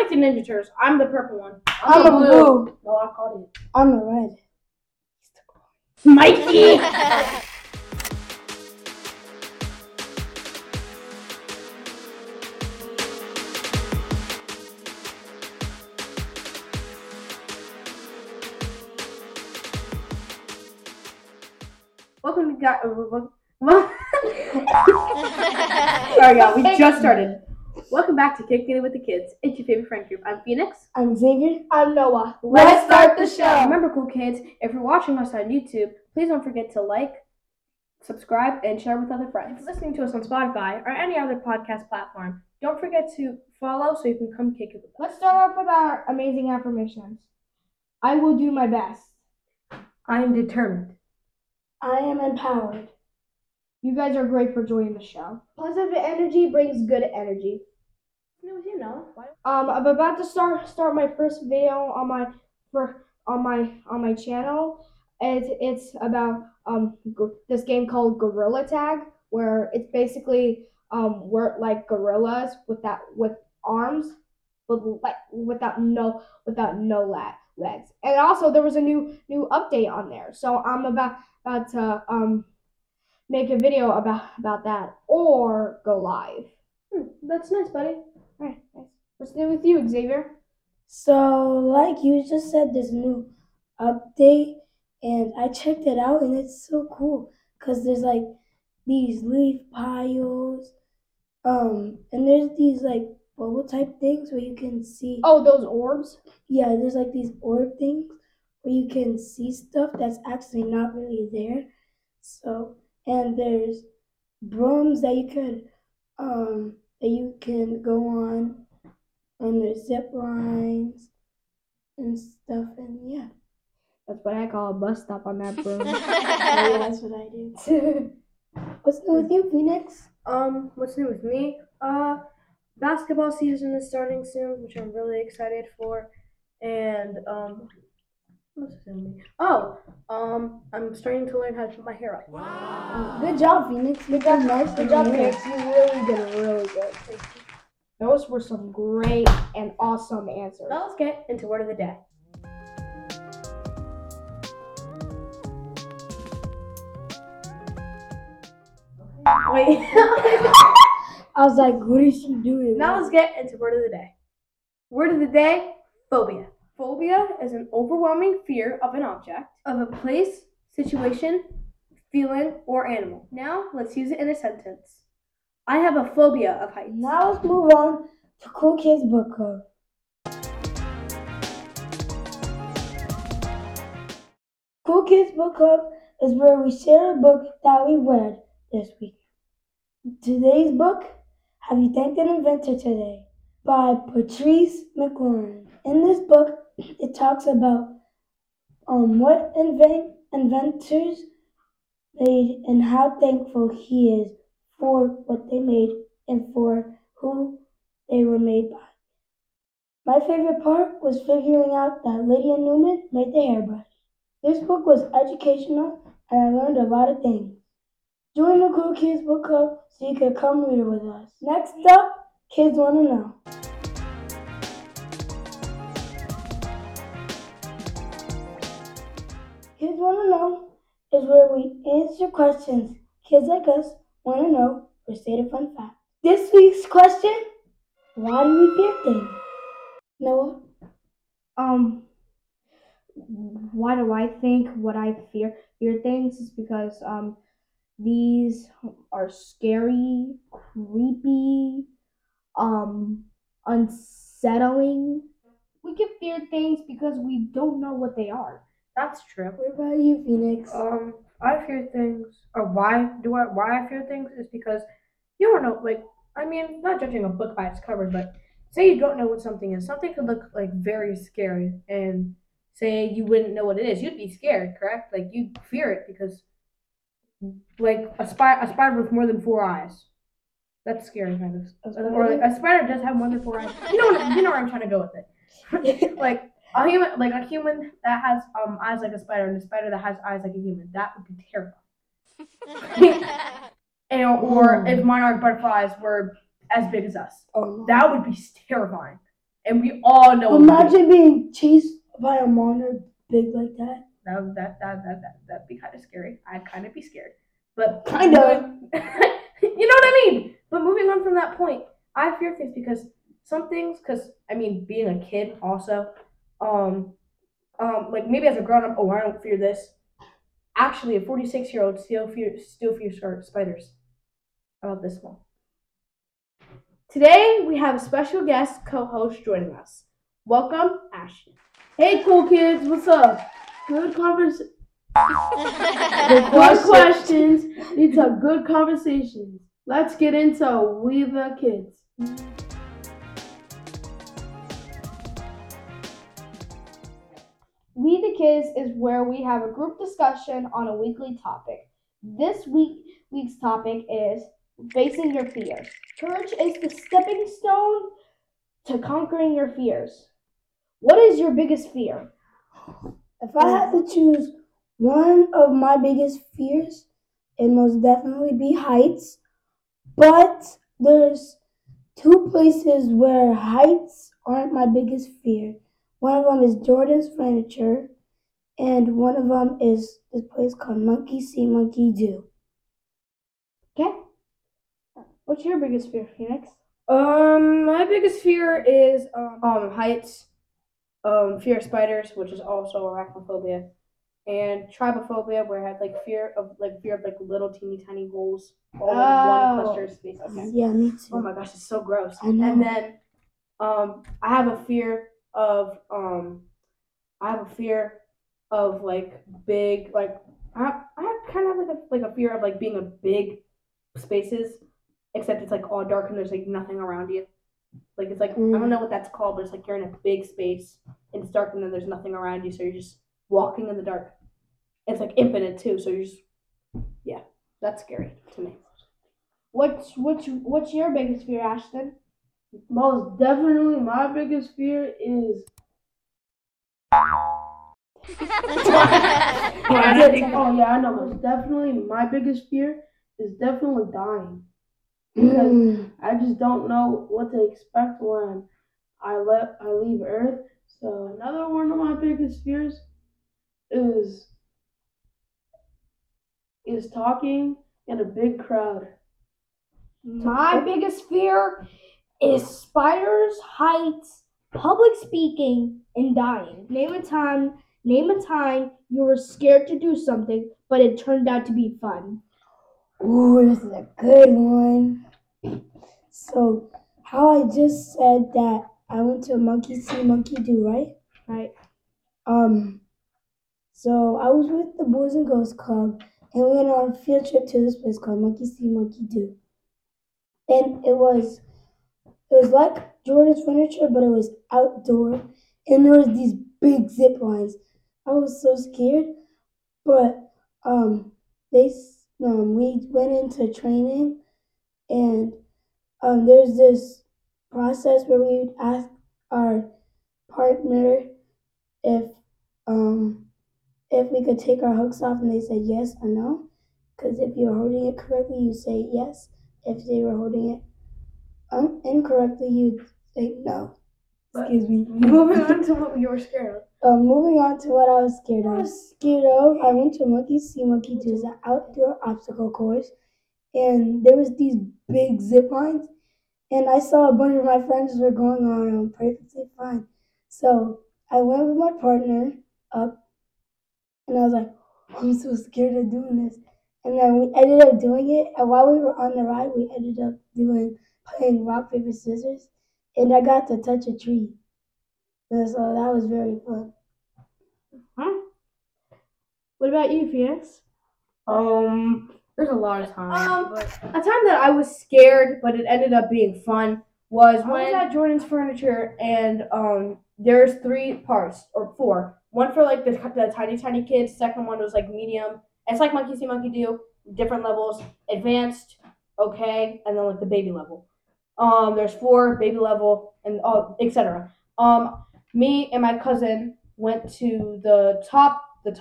like the Ninja Turtles. I'm the purple one. I'm the blue. No, I called you. I'm the red. Mikey! Welcome to Sorry, y'all. We just started. Welcome back to Kicking It With The Kids. It's your favorite friend group. I'm Phoenix. I'm Xavier. I'm Noah. Let's start the show. Remember, cool kids, if you're watching us on YouTube, please don't forget to like, subscribe, and share with other friends. If you're listening to us on Spotify or any other podcast platform, don't forget to follow so you can come kick it with us. Let's start off with our amazing affirmations. I will do my best. I am determined. I am empowered. You guys are great for joining the show. Positive energy brings good energy. No, you know. I'm about to start my first video on my channel. It's about this game called Gorilla Tag, where it's basically we're like gorillas with arms, but like without legs. And also there was a new update on there, so I'm about to make a video about that or go live. That's nice, buddy. All right, what's new with you, Xavier? So, like you just said, this new update, and I checked it out, and it's so cool because there's like these leaf piles, and there's these like bubble type things where you can see. Oh, those orbs? Yeah, there's like these orb things where you can see stuff that's actually not really there. So, and there's brooms that you can go on, and there's zip lines and stuff, and yeah. That's what I call a bus stop on that broom. Yeah, that's what I do. What's new with you, Phoenix? What's new with me? Basketball season is starting soon, which I'm really excited for, and I'm starting to learn how to put my hair up. Wow. Good job, Phoenix. Good job, Phoenix. You really did really good. Thank you. Those were some great and awesome answers. Now let's get into Word of the Day. Wait. I was like, what is she doing? Now let's get into Word of the Day. Word of the day, phobia. Phobia is an overwhelming fear of an object, of a place, situation, feeling, or animal. Now, let's use it in a sentence. I have a phobia of heights. Now let's move on to Cool Kids Book Club. Cool Kids Book Club is where we share a book that we read this week. Today's book, Have You Thanked an Inventor Today? By Patrice McLaurin. In this book, it talks about what inventors made and how thankful he is for what they made and for who they were made by. My favorite part was figuring out that Lydia Newman made the hairbrush. This book was educational and I learned a lot of things. Join the Cool Kids Book Club so you can come read it with us. Next up, Kids Wanna Know. Kids Wanna Know is where we answer questions kids like us want to know or state a fun fact. This week's question, why do we fear things? Noah? Why do I think what I fear things is because these are scary, creepy, unsettling. We can fear things because we don't know what they are. That's true. What about you, Phoenix? I fear things, or why I fear things is because you don't know, like, I mean, not judging a book by its cover, but say you don't know what something is. Something could look, like, very scary, and say you wouldn't know what it is. You'd be scared, correct? Like, you'd fear it because, like, a spider with more than four eyes. That's scary, kind of. Or, like, a spider does have more than four eyes. You know where I'm trying to go with it. Like, a human that has eyes like a spider, and a spider that has eyes like a human, that would be terrifying. Or if monarch butterflies were as big as us, that would be terrifying. And we all know. Imagine being chased by a monitor big like that. That'd be kind of scary. I'd kind of be scared. But kind of. You know what I mean? But moving on from that point, I fear things because some things, because, I mean, being a kid also, like maybe as a grown-up, oh, I don't fear this. Actually, a 46-year-old still fears spiders. About this one. Today, we have a special guest co-host joining us. Welcome, Ashton. Hey, cool kids, what's up? Good questions lead to good conversations. Let's get into We the Kids. We the Kids is where we have a group discussion on a weekly topic. This week's topic is facing your fears. Courage is the stepping stone to conquering your fears. What is your biggest fear? If I had to choose one of my biggest fears, it'd most definitely be heights. But there's two places where heights aren't my biggest fear. One of them is Jordan's Furniture, and one of them is this place called Monkey See, Monkey Do. Okay. What's your biggest fear, Phoenix? My biggest fear is heights, fear of spiders, which is also arachnophobia, and trypophobia, where I had fear of little teeny tiny holes all in one cluster space. Okay. Yeah, me too. Oh my gosh, it's so gross. I know. And then I have a fear of big, I kind of have a fear of being in big spaces, except it's all dark and there's nothing around you. I don't know what that's called, but it's you're in a big space and it's dark and then there's nothing around you, so you're just walking in the dark. It's infinite too, so you're just that's scary to me. What's your biggest fear, Ashton? Most definitely, my biggest fear is. I know. Most definitely, my biggest fear is definitely dying, because I just don't know what to expect when I leave Earth. So another one of my biggest fears is talking in a big crowd. My biggest fear is spiders, heights, public speaking, and dying. Name a time you were scared to do something, but it turned out to be fun. Ooh, this is a good one. So, how I just said that I went to Monkey See, Monkey Do, right? Right. So I was with the Boys and Girls Club, and we went on a field trip to this place called Monkey See, Monkey Do. And it was like Jordan's Furniture, but it was outdoor, and there was these big zip lines. I was so scared, but we went into training, and there's this process where we would ask our partner if we could take our hooks off, and they said yes or no, because if you're holding it correctly, you say yes. If they were holding it incorrectly, you'd say no. Excuse me. Moving on to what you were scared of. Moving on to what I was scared of. I went to Monkey See, Monkey Do. It's an outdoor obstacle course, and there was these big zip lines, and I saw a bunch of my friends were going on and perfectly fine. So I went with my partner up, and I was like, I'm so scared of doing this. And then we ended up doing it, and while we were on the ride, we ended up playing rock, paper, scissors, and I got to touch a tree. And so that was very fun. Huh? What about you, Phoenix? There's a lot of times. A time that I was scared, but it ended up being fun, was when I was at Jordan's Furniture, and there's three parts, or four. One for the tiny, tiny kids, second one was medium. It's Monkey See, Monkey Do, different levels, advanced, okay, and then the baby level. There's four, baby level, and etc. Me and my cousin went to the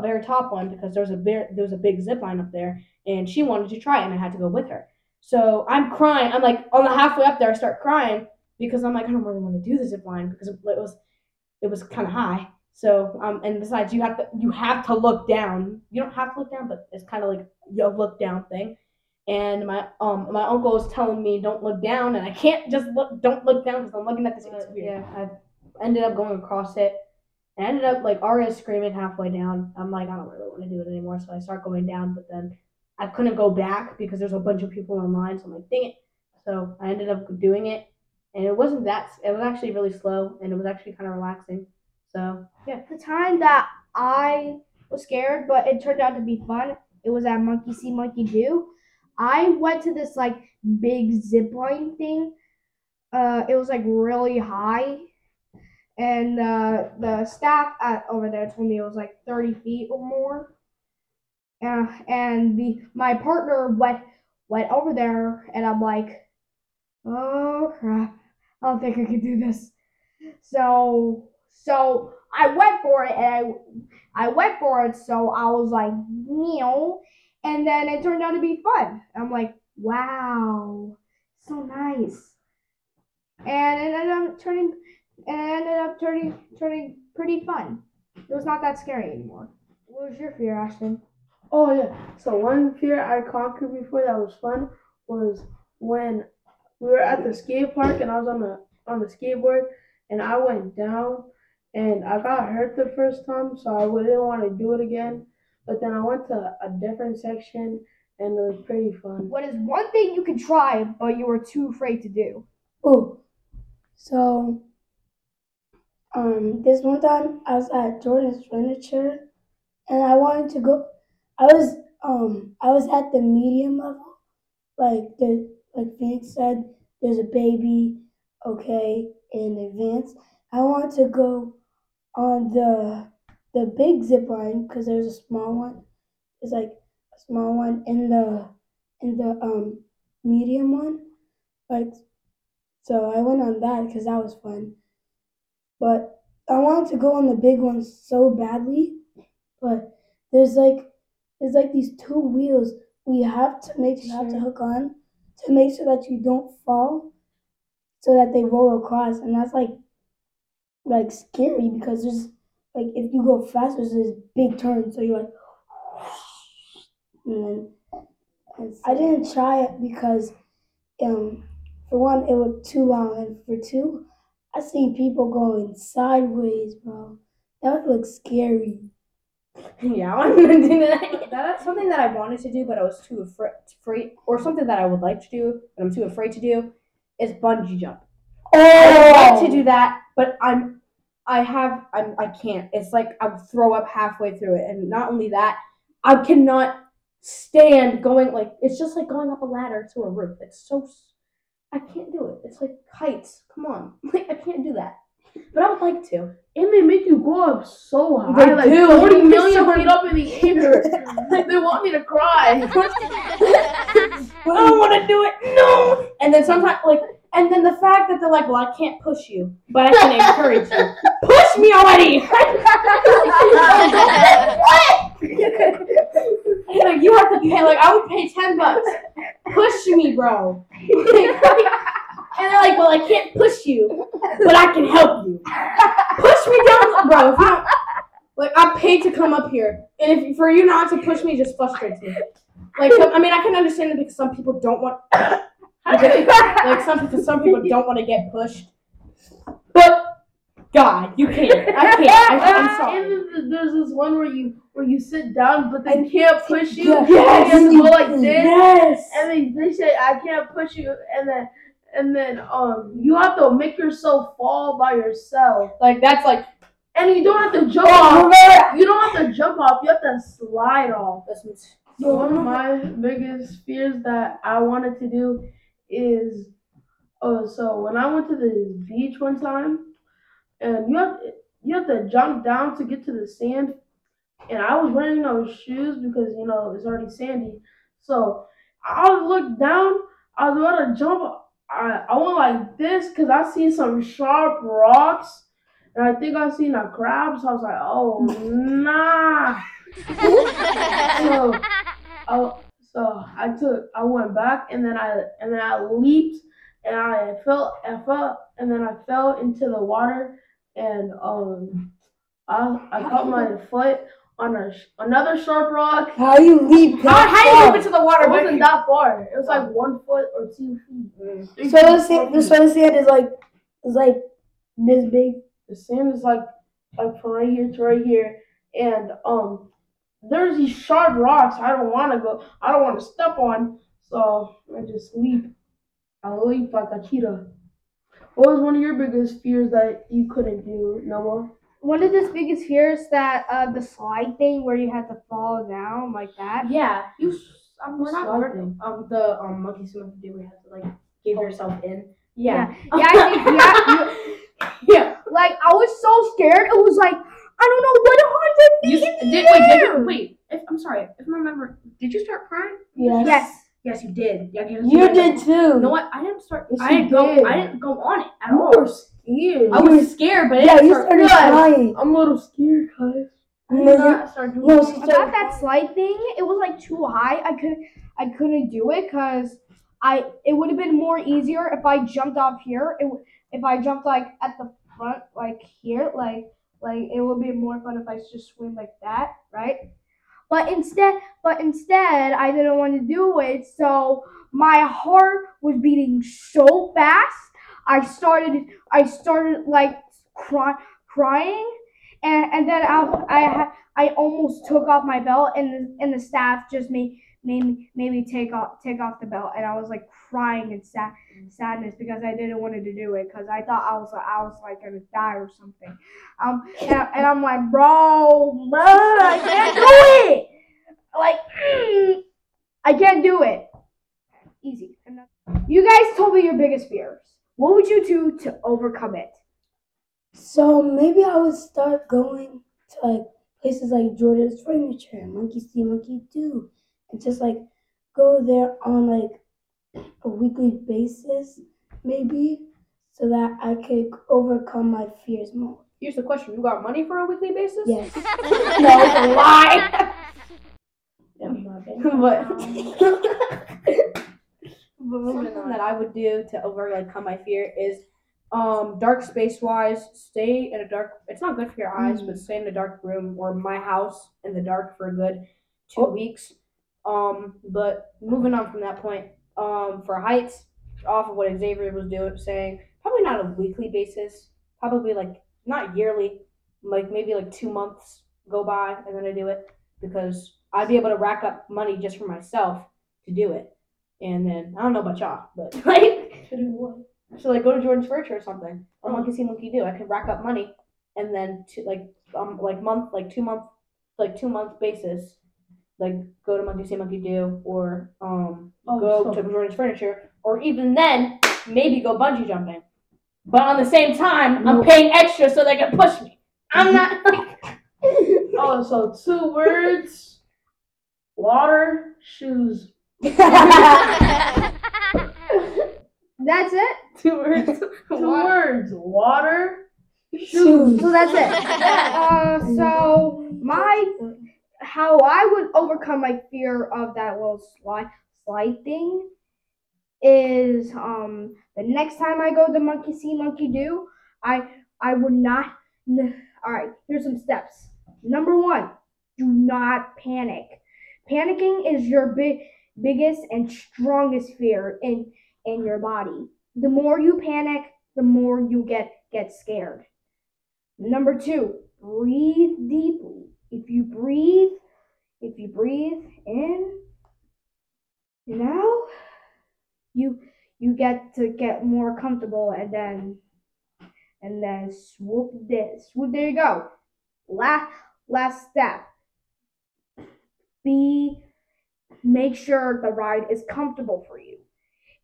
very top one because there was a big zip line up there, and she wanted to try it, and I had to go with her. So I'm crying. I'm on the halfway up there, I start crying. because I'm like, I don't really want to do the zip line because it was kind of high. So, and besides, you have to look down. You don't have to look down, but it's kind of like a look down thing. And my uncle is telling me don't look down, and I can't just don't look down because I'm looking at this. Yeah, I ended up going across it. I ended up like Aria's screaming halfway down. I'm like, I don't really want to do it anymore, so I start going down. But then I couldn't go back because there's a bunch of people online. So I'm like, dang it. So I ended up doing it, and it wasn't that. It was actually really slow, and it was actually kind of relaxing. So yeah. The time that I was scared, but it turned out to be fun, it was at Monkey See, Monkey Do. I went to this like big zipline thing. It was like really high. And the staff over there told me it was like 30 feet or more. And my partner went over there, and I'm like, oh crap, I don't think I can do this. So I went for it, and I went for it. So I was like, meow, and then it turned out to be fun. I'm like, wow, so nice. And it ended up turning pretty fun. It was not that scary anymore. What was your fear, Ashton? Oh yeah. So one fear I conquered before that was fun was when we were at the skate park, and I was on the skateboard, and I went down, and I got hurt the first time, so I didn't want to do it again. But then I went to a different section, and it was pretty fun. What is one thing you could try, but you were too afraid to do? Oh, so this one time I was at Jordan's Furniture, and I wanted to go. I was at the medium level, like Phoenix said. There's a baby, okay, in advance. I wanted to go on the big zip line because there's a small one. It's like a small one in the medium one, like. So I went on that because that was fun. But I wanted to go on the big one so badly, but there's like these two wheels we have to have to hook on to make sure that you don't fall, so that they roll across, and that's like scary because there's like if you go fast there's this big turn, so you're like, and then I didn't try it because for one it was too long, and for two I seen people going sideways, bro. That would look scary. Yeah, I wanted to do that. That's something that I wanted to do, but I was too afraid, or something that I would like to do, but I'm too afraid to do, is bungee jump. Oh! I would like to do that, but I can't. It's like I would throw up halfway through it, and not only that, I cannot stand going, like, it's just like going up a ladder to a roof. It's so, I can't do it. It's like heights. Come on. Like, I can't do that. But I would like to. And they make you go up so high. They like do. 40 million feet up in the air. Like, they want me to cry. I don't want to do it. No. And then sometimes, like, and then the fact that they're like, well, I can't push you, but I can encourage you. Push me already. What? Like, you have to pay. Like, I would pay $10. Push me, bro. And they're like, well, I can't push you, but I can help you. Push me down, bro. If you don't, like, I paid to come up here, and if for you not to push me just frustrates me. Like, I mean, I can understand it because some people don't want, like some people don't want to get pushed. But God, you can't. I can't. I'm sorry. And there's this one where you sit down, but they can't push you. Yes. And you have to go like this. Yes. And they say, I can't push you, and then you have to make yourself fall by yourself. Like, that's like, and you don't have to jump off. You don't have to jump off. You have to slide off. So one of my biggest fears that I wanted to do is, so when I went to the beach one time, and you have to jump down to get to the sand, and I was wearing those shoes because, you know, it's already sandy. So I looked down. I was about to jump off. I went like this because I seen some sharp rocks, and I think I seen a crab, so I was like, oh, nah. So I went back, and then I leaped, and I fell into the water, and I caught my foot on another sharp rock. How you leap? How you leap into the water? It wasn't that far. It was like 1 foot or 2 feet. So the sand is like this big. The sand is like from right here to right here, and there's these sharp rocks. I don't want to step on. So I just leap. I leap like a cheetah. What was one of your biggest fears that you couldn't do, Noah? One of the biggest fears that the slide thing where you had to fall down like that. Yeah, the Monkey See, Monkey Do, we had to give yourself in. Yeah. I think. Like I was so scared. It was like I don't know what 100 feet. I'm sorry. If I remember, did you start crying? Yes. Yes, you did. You did too. You know what? I didn't start. Yes, I didn't go on it at all. I was scared, but yeah, you started crying. I'm a little scared, guys. About that slide thing, it was too high. I couldn't do it because it would have been more easier if I jumped off here. If I jumped at the front, here, it would be more fun if I just swim like that, right? But instead, I didn't want to do it. So my heart was beating so fast. I started crying, and then I almost took off my belt, and the staff just made me take off the belt, and I was crying in sadness because I didn't want to do it because I thought I was gonna die or something, and I'm like, bro, I can't do it, I can't do it, easy. You guys told me your biggest fears. What would you do to overcome it? So maybe I would start going to places like Jordan's Furniture and Monkey See, Monkey Do, and just go there on a weekly basis, maybe, so that I could overcome my fears more. Here's the question: you got money for a weekly basis? Yes. No, it's a lie. What? Something that I would do to overcome my fear is, dark space-wise, stay in a dark. It's not good for your eyes, but stay in a dark room or my house in the dark for a good 2 weeks. But moving on from that point, for heights, off of what Xavier was saying, probably not a weekly basis. Probably not yearly, maybe 2 months go by and then I do it because I'd be able to rack up money just for myself to do it. And then, I don't know about y'all, but go to Jordan's Furniture or something, or Monkey See, Monkey Do. I could rack up money, and then to, 2 month basis, go to Monkey See, Monkey Do, or to Jordan's Furniture, or even then maybe go bungee jumping. But on the same time, I'm paying extra so they can push me. I'm not. So 2 words: water, shoes. That's it. 2 words. Two words. Water. Shoes. So that's it. So how I would overcome my fear of that little slide thing is the next time I go to Monkey See, Monkey Do, I would not. All right. Here's some steps. Number 1: do not panic. Panicking is your biggest and strongest fear in your body. The more you panic, the more you get scared. Number 2, breathe deeply. If you breathe in and out, you get to get more comfortable and then swoop, there you go. Last step. Make sure the ride is comfortable for you.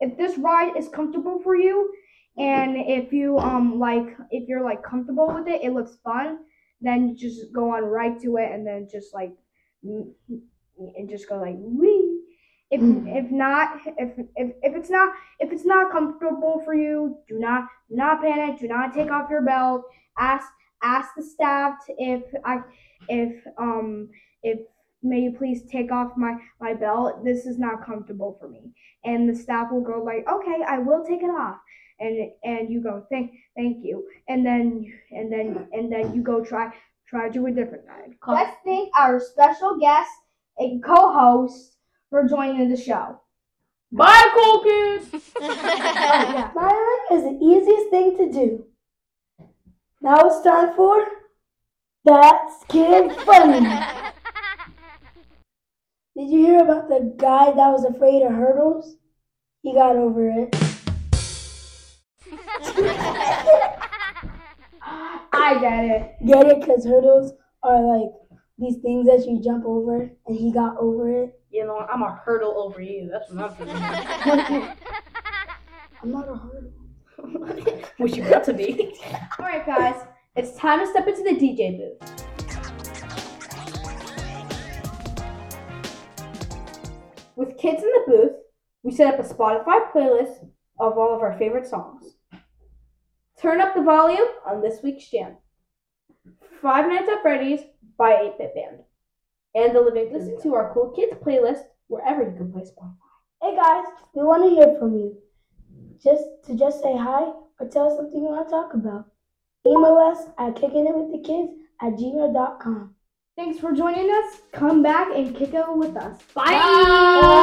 If this ride is comfortable for you, and if you if you're comfortable with it, it looks fun, then just go on right to it, and then just go wee. If it's not comfortable for you, do not panic. Do not take off your belt. Ask the staff if may you please take off my belt? This is not comfortable for me. And the staff will go like, okay, I will take it off. And you go, thank you. And then you go try to a different time. Let's thank our special guest and co-host for joining the show. Bye, cool kids. Smiling is the easiest thing to do. Now it's time for That's Kid Funny. Did you hear about the guy that was afraid of hurdles? He got over it. I get it. Get it? Because hurdles are like these things that you jump over, and he got over it. You know, I'm a hurdle over you. That's what I'm doing. I'm not a hurdle. Which you got to be. All right, guys. It's time to step into the DJ booth. With kids in the booth, we set up a Spotify playlist of all of our favorite songs. Turn up the volume on this week's jam. Five Nights at Freddy's by 8-Bit Band. And the living listen to our cool kids playlist wherever you can play Spotify. Hey guys, we want to hear from you. Just say hi or tell us something you want to talk about. Email us at kickingitwiththekids@gmail.com. Thanks for joining us. Come back and kick it with us. Bye. Bye.